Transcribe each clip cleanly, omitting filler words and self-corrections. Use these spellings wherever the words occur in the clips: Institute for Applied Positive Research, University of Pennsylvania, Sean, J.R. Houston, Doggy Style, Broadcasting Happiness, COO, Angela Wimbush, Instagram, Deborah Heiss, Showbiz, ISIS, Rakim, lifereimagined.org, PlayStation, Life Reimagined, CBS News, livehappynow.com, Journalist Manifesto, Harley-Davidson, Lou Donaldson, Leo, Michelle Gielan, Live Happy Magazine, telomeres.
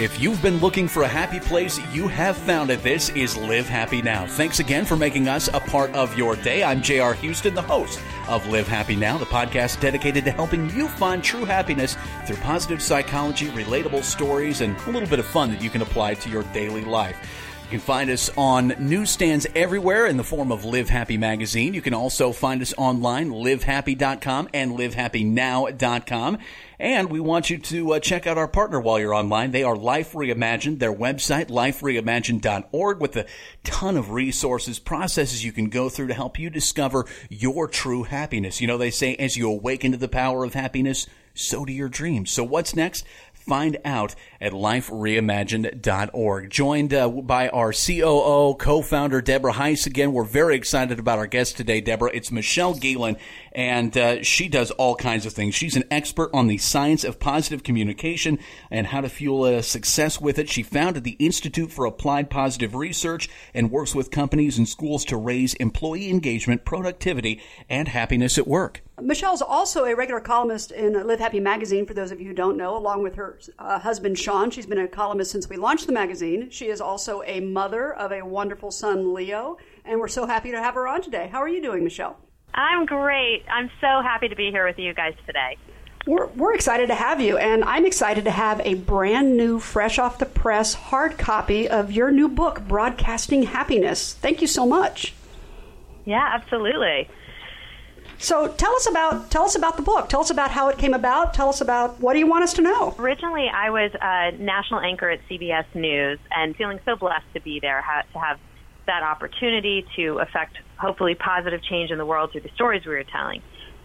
If you've been looking for a happy place, you have found it. This is Live Happy Now. Thanks again for making us a part of your day. I'm J.R. Houston, the host of Live Happy Now, the podcast dedicated to helping you find true happiness through positive psychology, relatable stories, and a little bit of fun that you can apply to your daily life. You can find us on newsstands everywhere in the form of Live Happy Magazine. You can also find us online, livehappy.com and livehappynow.com. And we want you to check out our partner while you're online. They are Life Reimagined, their website, lifereimagined.org, with a ton of resources, processes you can go through to help you discover your true happiness. You know, they say as you awaken to the power of happiness, so do your dreams. So what's next? Find out at lifereimagined.org. Joined by our COO, co-founder, Deborah Heiss. Again, we're very excited about our guest today, Deborah. It's Michelle Gielan, and she does all kinds of things. She's an expert on the science of positive communication and how to fuel success with it. She founded the Institute for Applied Positive Research and works with companies and schools to raise employee engagement, productivity, and happiness at work. Michelle's also a regular columnist in Live Happy Magazine, for those of you who don't know, along with her husband, Sean. She's been a columnist since we launched the magazine. She is also a mother of a wonderful son, Leo, and we're so happy to have her on today. How are you doing, Michelle? I'm great. I'm so happy to be here with you guys today. We're excited to have you, and I'm excited to have a brand new, fresh off the press, hard copy of your new book, Broadcasting Happiness. Thank you so much. Yeah, absolutely. So tell us about the book. Tell us about how it came about. Tell us about what do you want us to know. Originally, I was a national anchor at CBS News and feeling so blessed to be there, to have that opportunity to affect, hopefully, positive change in the world through the stories we were telling.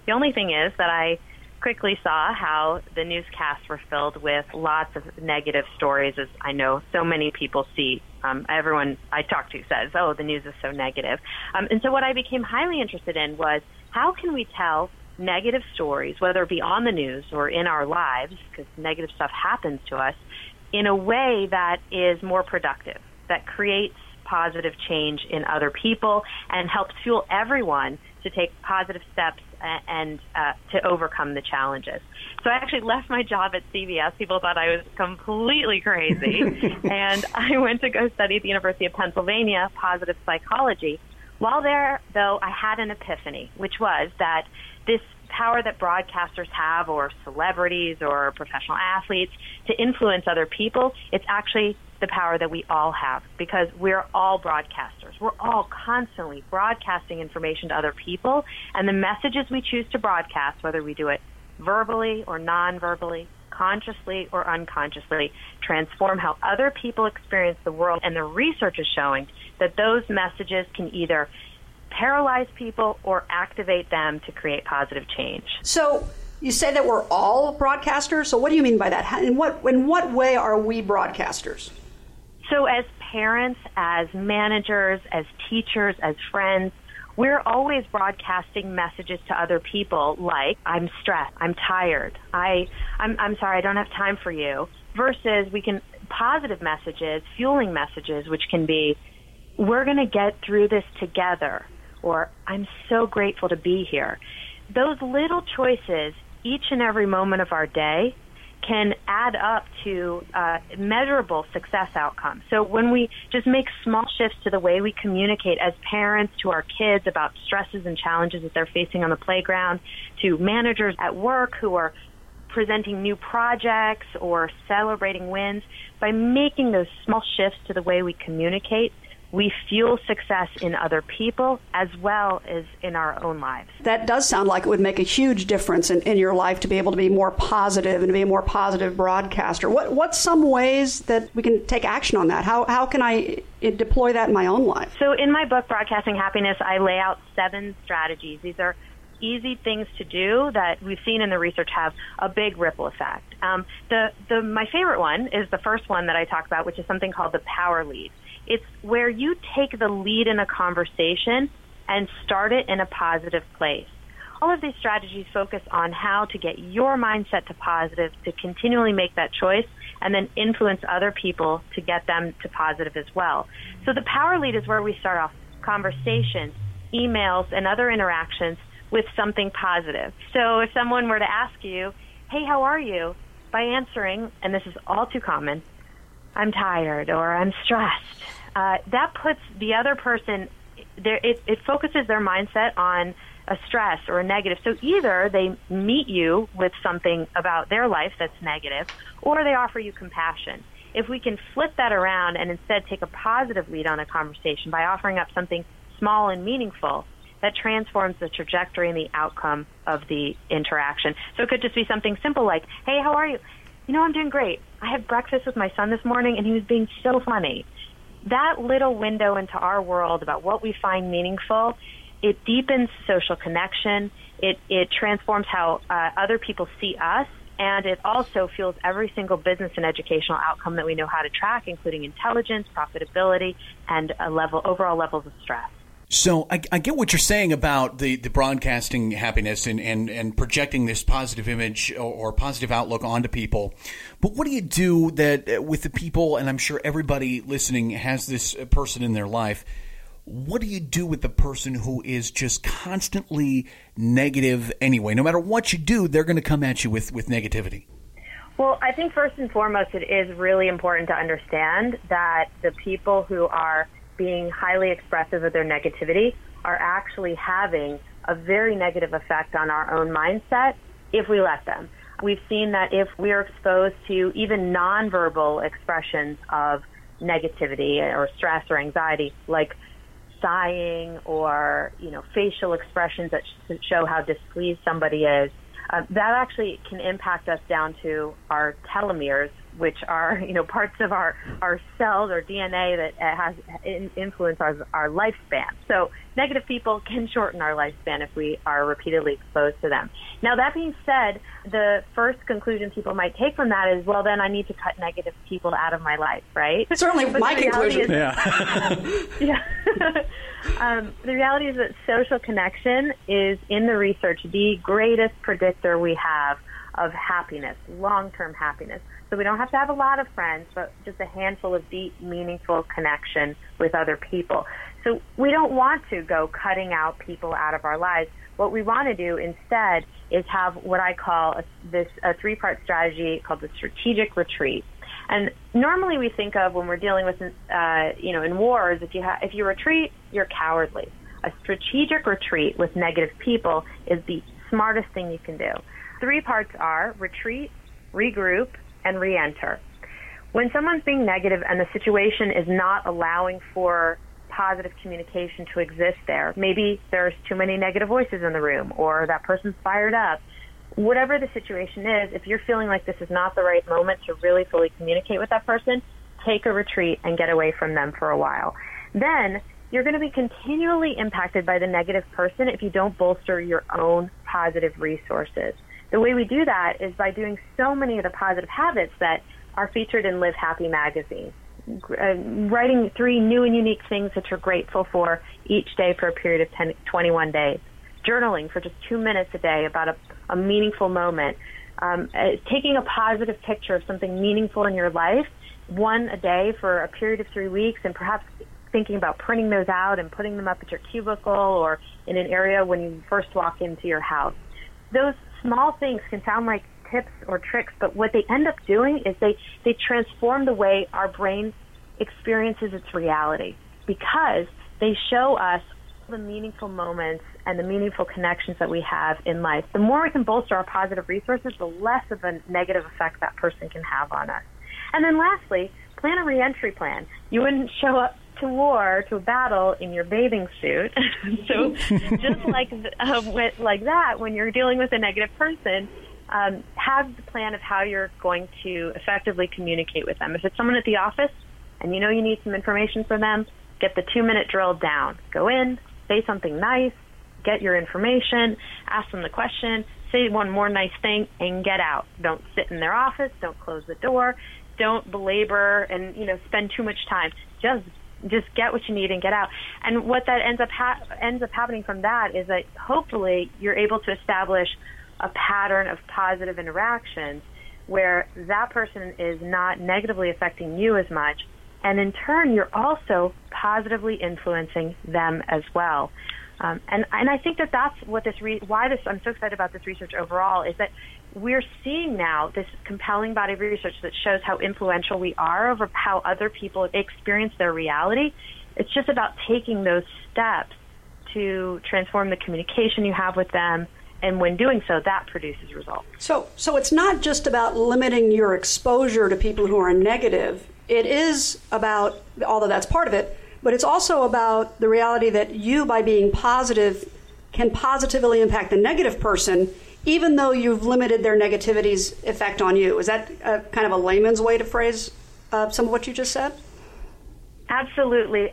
The only thing is that I quickly saw how the newscasts were filled with lots of negative stories, as I know so many people see. Everyone I talk to says, oh, the news is so negative. And so what I became highly interested in was, how can we tell negative stories, whether it be on the news or in our lives, because negative stuff happens to us, in a way that is more productive, that creates positive change in other people and helps fuel everyone to take positive steps and to overcome the challenges. So I actually left my job at CBS. People thought I was completely crazy. And I went to go study at the University of Pennsylvania, positive psychology. While there, though, I had an epiphany, which was that this power that broadcasters have, or celebrities or professional athletes, to influence other people, it's actually the power that we all have, because we're all broadcasters. We're all constantly broadcasting information to other people, and the messages we choose to broadcast, whether we do it verbally or non-verbally, consciously or unconsciously, transform how other people experience the world. And the research is showing that those messages can either paralyze people or activate them to create positive change. So you say that we're all broadcasters. So what do you mean by that? In what way are we broadcasters? So as parents, as managers, as teachers, as friends, we're always broadcasting messages to other people like, I'm stressed, I'm tired, I'm sorry, I don't have time for you, versus we can positive messages, fueling messages, which can be, we're going to get through this together, or I'm so grateful to be here. Those little choices, each and every moment of our day, can add up to measurable success outcomes. So when we just make small shifts to the way we communicate as parents to our kids about stresses and challenges that they're facing on the playground, to managers at work who are presenting new projects or celebrating wins, by making those small shifts to the way we communicate, we fuel success in other people as well as in our own lives. That does sound like it would make a huge difference in your life to be able to be more positive and to be a more positive broadcaster. What's some ways that we can take action on that? How can I deploy that in my own life? So in my book, Broadcasting Happiness, I lay out 7 strategies. These are easy things to do that we've seen in the research have a big ripple effect. My favorite one is the first one that I talk about, which is something called the power lead. It's where you take the lead in a conversation and start it in a positive place. All of these strategies focus on how to get your mindset to positive, to continually make that choice, and then influence other people to get them to positive as well. So the power lead is where we start off conversations, emails, and other interactions with something positive. So if someone were to ask you, hey, how are you? By answering, and this is all too common, I'm tired or I'm stressed, that puts the other person, it focuses their mindset on a stress or a negative. So either they meet you with something about their life that's negative, or they offer you compassion. If we can flip that around and instead take a positive lead on a conversation by offering up something small and meaningful, that transforms the trajectory and the outcome of the interaction. So it could just be something simple like, hey, how are you? You know, I'm doing great. I had breakfast with my son this morning, and he was being so funny. That little window into our world about what we find meaningful, it deepens social connection, it transforms how other people see us, and it also fuels every single business and educational outcome that we know how to track, including intelligence, profitability, and overall levels of stress. So I get what you're saying about the broadcasting happiness and projecting this positive image or positive outlook onto people. But what do you do that with the people, and I'm sure everybody listening has this person in their life, what do you do with the person who is just constantly negative anyway? No matter what you do, they're going to come at you with negativity. Well, I think first and foremost, it is really important to understand that the people who are being highly expressive of their negativity are actually having a very negative effect on our own mindset if we let them. We've seen that if we are exposed to even nonverbal expressions of negativity or stress or anxiety, like sighing or, you know, facial expressions that show how displeased somebody is, that actually can impact us down to our telomeres, which are, you know, parts of our cells or DNA that has influence our lifespan. So negative people can shorten our lifespan if we are repeatedly exposed to them. Now, that being said, the first conclusion people might take from that is, well, then I need to cut negative people out of my life, right? It's certainly my conclusion. The reality is that social connection is, in the research, the greatest predictor we have of happiness, long-term happiness. So we don't have to have a lot of friends, but just a handful of deep, meaningful connection with other people. So we don't want to go cutting out people out of our lives. What we want to do instead is have what I call a three-part strategy called the strategic retreat. And normally we think of when we're dealing with, in wars, if you retreat, you're cowardly. A strategic retreat with negative people is the smartest thing you can do. Three parts are retreat, regroup, and re-enter. When someone's being negative and the situation is not allowing for positive communication to exist there, maybe there's too many negative voices in the room or that person's fired up, whatever the situation is, if you're feeling like this is not the right moment to really fully communicate with that person, take a retreat and get away from them for a while. Then you're going to be continually impacted by the negative person if you don't bolster your own positive resources. The way we do that is by doing so many of the positive habits that are featured in Live Happy Magazine, writing 3 new and unique things that you're grateful for each day for a period of 21 days, journaling for just 2 minutes a day about a meaningful moment, taking a positive picture of something meaningful in your life, 1 a day for a period of 3 weeks, and perhaps thinking about printing those out and putting them up at your cubicle or in an area when you first walk into your house. Those small things can sound like tips or tricks, but what they end up doing is they transform the way our brain experiences its reality, because they show us the meaningful moments and the meaningful connections that we have in life. The more we can bolster our positive resources, the less of a negative effect that person can have on us. And then lastly, plan a reentry plan. You wouldn't show up to war, to a battle, in your bathing suit. So just like that, when you're dealing with a negative person, have the plan of how you're going to effectively communicate with them. If it's someone at the office and you know you need some information from them, get the 2-minute drill down. Go in, say something nice, get your information, ask them the question, say one more nice thing, and get out. Don't sit in their office. Don't close the door. Don't belabor and, spend too much time. Just get what you need and get out. And what that ends up happening from that is that hopefully you're able to establish a pattern of positive interactions where that person is not negatively affecting you as much, And in turn, you're also positively influencing them as well. And I think that that's what this why I'm so excited about this research overall, is that we're seeing now this compelling body of research that shows how influential we are over how other people experience their reality. It's just about taking those steps to transform the communication you have with them, and when doing so, that produces results. So it's not just about limiting your exposure to people who are negative. It is about, although that's part of it, but it's also about the reality that you, by being positive, can positively impact the negative person, even though you've limited their negativity's effect on you. Is that kind of a layman's way to phrase some of what you just said? Absolutely.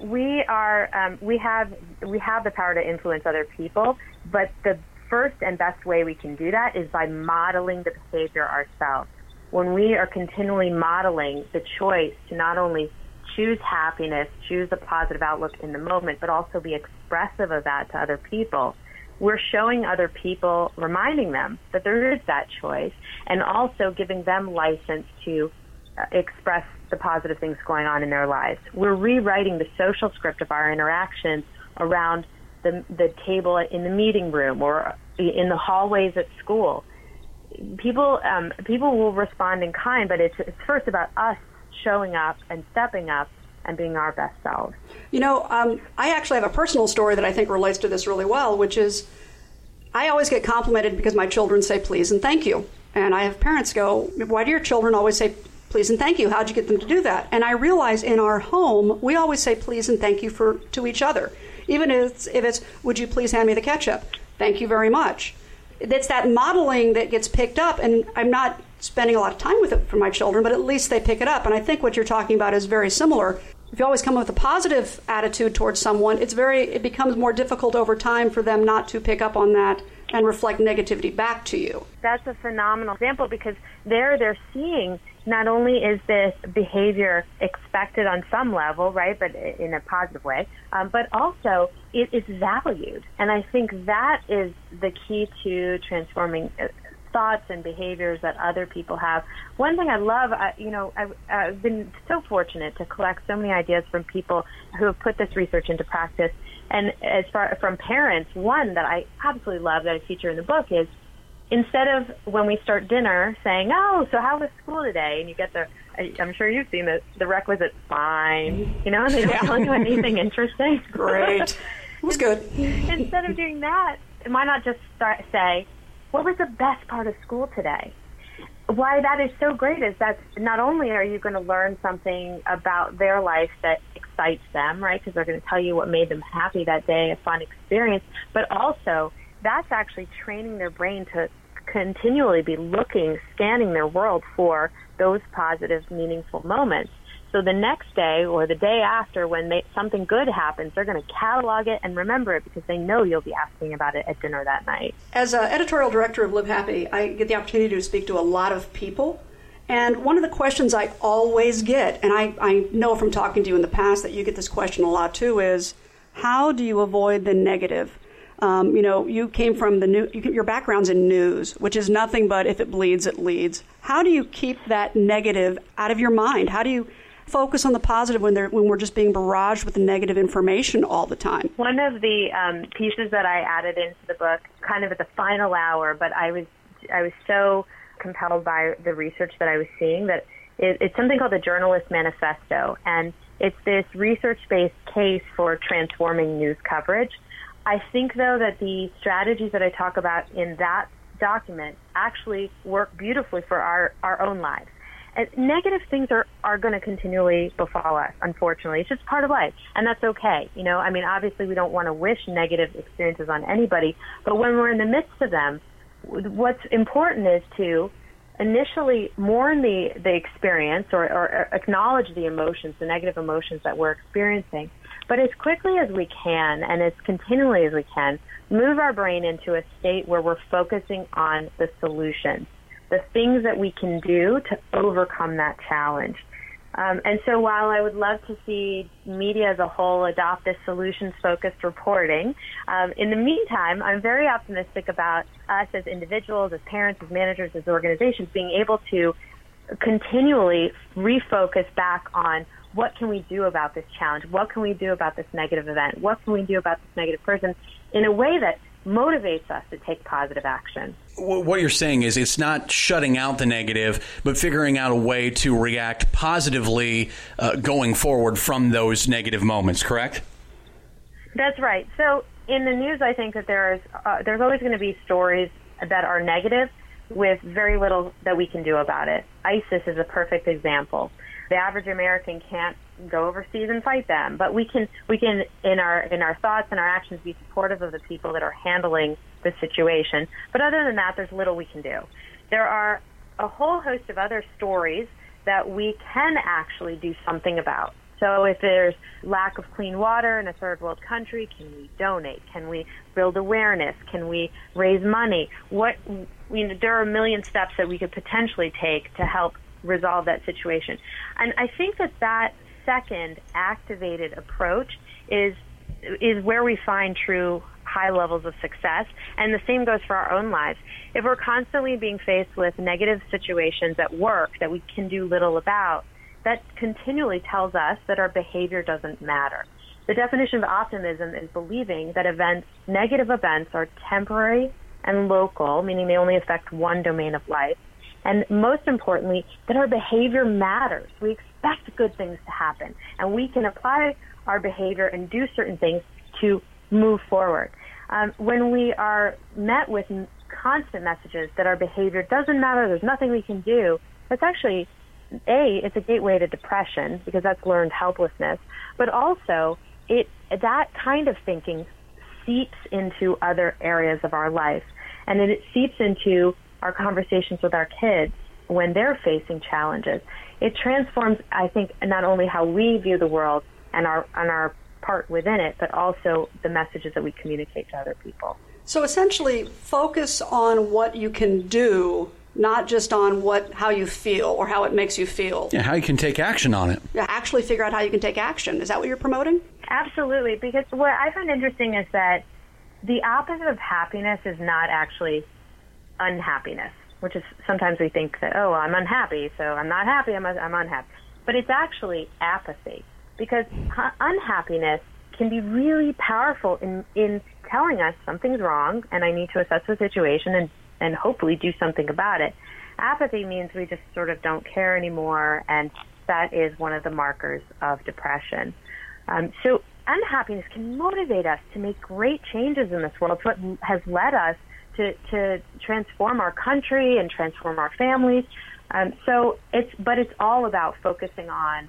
We have the power to influence other people, but the first and best way we can do that is by modeling the behavior ourselves. When we are continually modeling the choice to not only choose happiness, choose a positive outlook in the moment, but also be expressive of that to other people, we're showing other people, reminding them that there is that choice, and also giving them license to express the positive things going on in their lives. We're rewriting the social script of our interactions around the table in the meeting room or in the hallways at school. People will respond in kind, but it's first about us showing up and stepping up and being our best selves. I actually have a personal story that I think relates to this really well, which is I always get complimented because my children say please and thank you. And I have parents go, why do your children always say please and thank you? How'd you get them to do that? And I realize in our home, we always say please and thank you to each other. Even if it's, would you please hand me the ketchup? Thank you very much. It's that modeling that gets picked up, and I'm not spending a lot of time with it for my children, but at least they pick it up. And I think what you're talking about is very similar. If you always come up with a positive attitude towards someone, it becomes more difficult over time for them not to pick up on that and reflect negativity back to you. That's a phenomenal example, because they're seeing not only is this behavior expected on some level, right, but in a positive way, but also it is valued. And I think that is the key to transforming thoughts and behaviors that other people have. One thing I love, I've been so fortunate to collect so many ideas from people who have put this research into practice. And as far from parents, one that I absolutely love that I feature in the book is, instead of when we start dinner saying, oh, so how was school today? And you get I'm sure you've seen the requisite fine, and they don't tell you anything interesting. Great. It was good. Instead of doing that, why not just say, what was the best part of school today? Why that is so great is that not only are you going to learn something about their life that excites them, right, because they're going to tell you what made them happy that day, a fun experience, but also that's actually training their brain to continually be looking, scanning their world for those positive, meaningful moments. So the next day or the day after, when something good happens, they're going to catalog it and remember it because they know you'll be asking about it at dinner that night. As an editorial director of Live Happy, I get the opportunity to speak to a lot of people. And one of the questions I always get, and I know from talking to you in the past that you get this question a lot too, is how do you avoid the negative? You came from your background's in news, which is nothing but if it bleeds, it leads. How do you keep that negative out of your mind? How do you focus on the positive when we're just being barraged with the negative information all the time? One of the pieces that I added into the book, kind of at the final hour, but I was so compelled by the research that I was seeing that it's something called the Journalist Manifesto, and it's this research-based case for transforming news coverage. I think, though, that the strategies that I talk about in that document actually work beautifully for our own lives. And negative things are going to continually befall us, unfortunately. It's just part of life, and that's okay. Obviously we don't want to wish negative experiences on anybody, but when we're in the midst of them, what's important is to initially mourn the experience or acknowledge the emotions, the negative emotions that we're experiencing. But as quickly as we can and as continually as we can, move our brain into a state where we're focusing on the solutions, the things that we can do to overcome that challenge. And so while I would love to see media as a whole adopt this solutions-focused reporting, in the meantime, I'm very optimistic about us as individuals, as parents, as managers, as organizations being able to continually refocus back on what can we do about this challenge? What can we do about this negative event? What can we do about this negative person in a way that motivates us to take positive action? What you're saying is it's not shutting out the negative, but figuring out a way to react positively going forward from those negative moments, correct? That's right. So in the news, I think that there's always going to be stories that are negative with very little that we can do about it. ISIS is a perfect example. The average American can't go overseas and fight them, but we can in our thoughts and our actions be supportive of the people that are handling the situation. But other than that, there's little we can do. There are a whole host of other stories that we can actually do something about. So if there's lack of clean water in a third world country, can we donate? Can we build awareness? Can we raise money? There are a million steps that we could potentially take to help resolve that situation. And I think that second activated approach is where we find true high levels of success. And the same goes for our own lives. If we're constantly being faced with negative situations at work that we can do little about, that continually tells us that our behavior doesn't matter. The definition of optimism is believing that negative events are temporary and local, meaning they only affect one domain of life, and most importantly, that our behavior matters. We expect good things to happen, and we can apply our behavior and do certain things to move forward. When we are met with constant messages that our behavior doesn't matter, there's nothing we can do, that's actually it's a gateway to depression because that's learned helplessness, but also that kind of thinking seeps into other areas of our life, and it seeps into our conversations with our kids when they're facing challenges. It transforms, I think, not only how we view the world and our part within it, but also the messages that we communicate to other people. So essentially, focus on what you can do, not just on how you feel or how it makes you feel. Yeah, how you can take action on it. Yeah, actually figure out how you can take action. Is that what you're promoting? Absolutely, because what I find interesting is that the opposite of happiness is not actually unhappiness, which is sometimes we think that, oh, well, I'm unhappy, so I'm not happy, I'm unhappy. But it's actually apathy, because unhappiness can be really powerful in telling us something's wrong and I need to assess the situation and hopefully do something about it. Apathy means we just sort of don't care anymore, and that is one of the markers of depression. So unhappiness can motivate us to make great changes in this world. It's what has led us to transform our country and transform our families. It's all about focusing on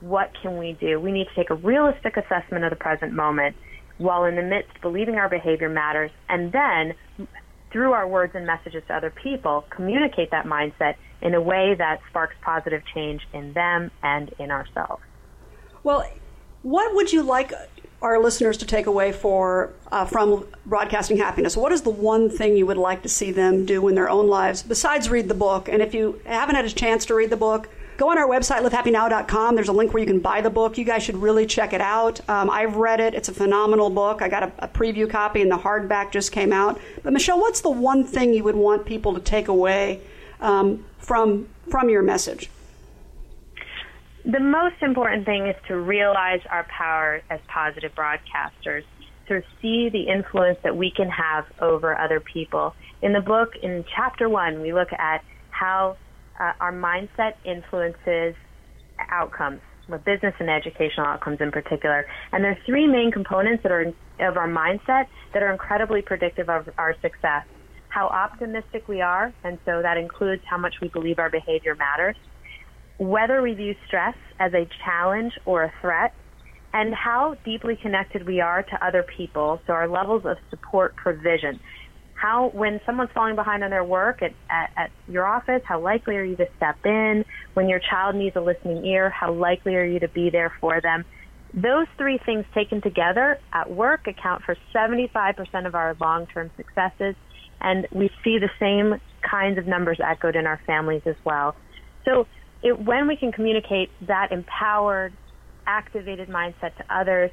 what can we do. We need to take a realistic assessment of the present moment while in the midst believing our behavior matters, and then through our words and messages to other people, communicate that mindset in a way that sparks positive change in them and in ourselves. Well, what would you like our listeners to take away from Broadcasting Happiness? What is the one thing you would like to see them do in their own lives besides read the book? And if you haven't had a chance to read the book, go on our website, livehappynow.com. There's a link where you can buy the book. You guys should really check it out. I've read it. It's a phenomenal book. I got a preview copy, and the hardback just came out. But Michelle, what's the one thing you would want people to take away from your message? The most important thing is to realize our power as positive broadcasters, to see the influence that we can have over other people. In the book, in chapter 1, we look at how our mindset influences outcomes, business and educational outcomes in particular. And there are 3 main components that are of our mindset that are incredibly predictive of our success. How optimistic we are, and so that includes how much we believe our behavior matters, whether we view stress as a challenge or a threat, and how deeply connected we are to other people, so our levels of support provision. How, when someone's falling behind on their work at your office, how likely are you to step in? When your child needs a listening ear, how likely are you to be there for them? Those 3 things taken together at work account for 75% of our long-term successes, and we see the same kinds of numbers echoed in our families as well. So when we can communicate that empowered, activated mindset to others,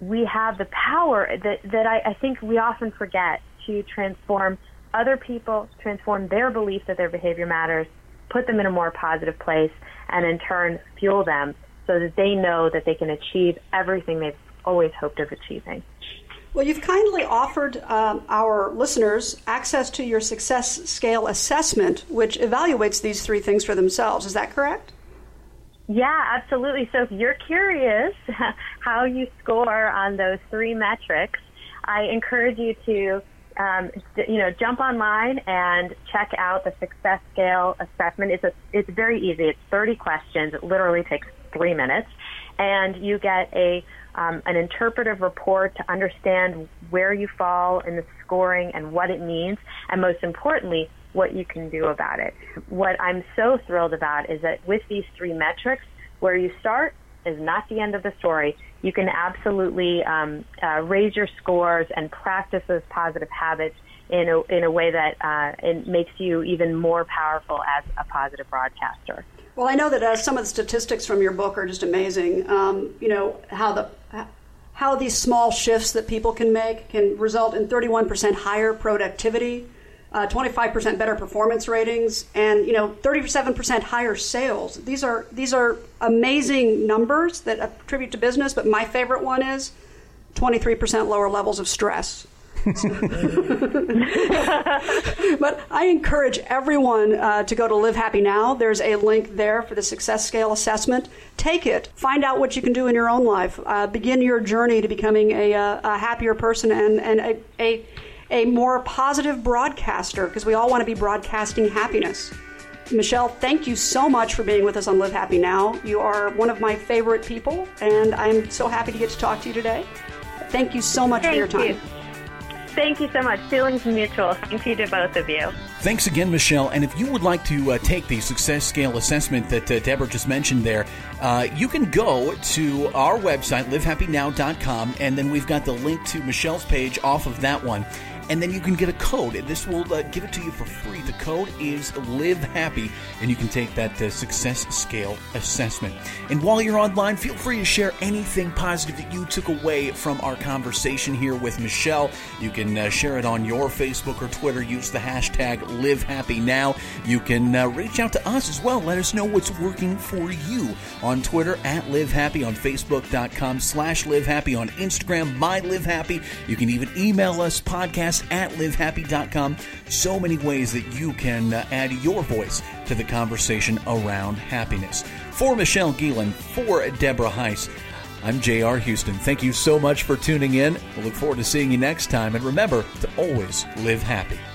we have the power that I think we often forget to transform other people, transform their belief that their behavior matters, put them in a more positive place, and in turn fuel them so that they know that they can achieve everything they've always hoped of achieving. Well, you've kindly offered our listeners access to your Success Scale assessment, which evaluates these three things for themselves. Is that correct? Yeah, absolutely. So if you're curious how you score on those three metrics, I encourage you to jump online and check out the Success Scale assessment. It's very easy. It's 30 questions. It literally takes 3 minutes, and you get an interpretive report to understand where you fall in the scoring and what it means, and most importantly, what you can do about it. What I'm so thrilled about is that with these three metrics, where you start is not the end of the story. You can absolutely raise your scores and practice those positive habits in a way that it makes you even more powerful as a positive broadcaster. Well, I know that some of the statistics from your book are just amazing. How these small shifts that people can make can result in 31% higher productivity, 25% better performance ratings, and 37% higher sales. These are amazing numbers that attribute to business, but my favorite one is 23% lower levels of stress. But I encourage everyone to go to Live Happy Now. There's a link there for the Success Scale assessment. Take it. Find out what you can do in your own life. Begin your journey to becoming a happier person and a more positive broadcaster, because we all want to be broadcasting happiness. Michelle, thank you so much for being with us on Live Happy Now. You are one of my favorite people, and I'm so happy to get to talk to you today. Thank you so much for your time. Thank you so much. Feelings mutual. Thank you to both of you. Thanks again, Michelle. And if you would like to take the Success Scale assessment that Deborah just mentioned there, you can go to our website, livehappynow.com, and then we've got the link to Michelle's page off of that one. And then you can get a code. This will give it to you for free. The code is Live Happy, and you can take that Success Scale assessment. And while you're online, feel free to share anything positive that you took away from our conversation here with Michelle. You can share it on your Facebook or Twitter. Use the hashtag #LiveHappyNow. You can reach out to us as well. Let us know what's working for you on Twitter @LiveHappy, on Facebook.com/LiveHappy, on Instagram @MyLiveHappy. You can even email us podcast @livehappy.com. So many ways that you can add your voice to the conversation around happiness. For Michelle Gielan, for Deborah Heiss, I'm J.R. Houston. Thank you so much for tuning in. We'll look forward to seeing you next time. And remember to always live happy.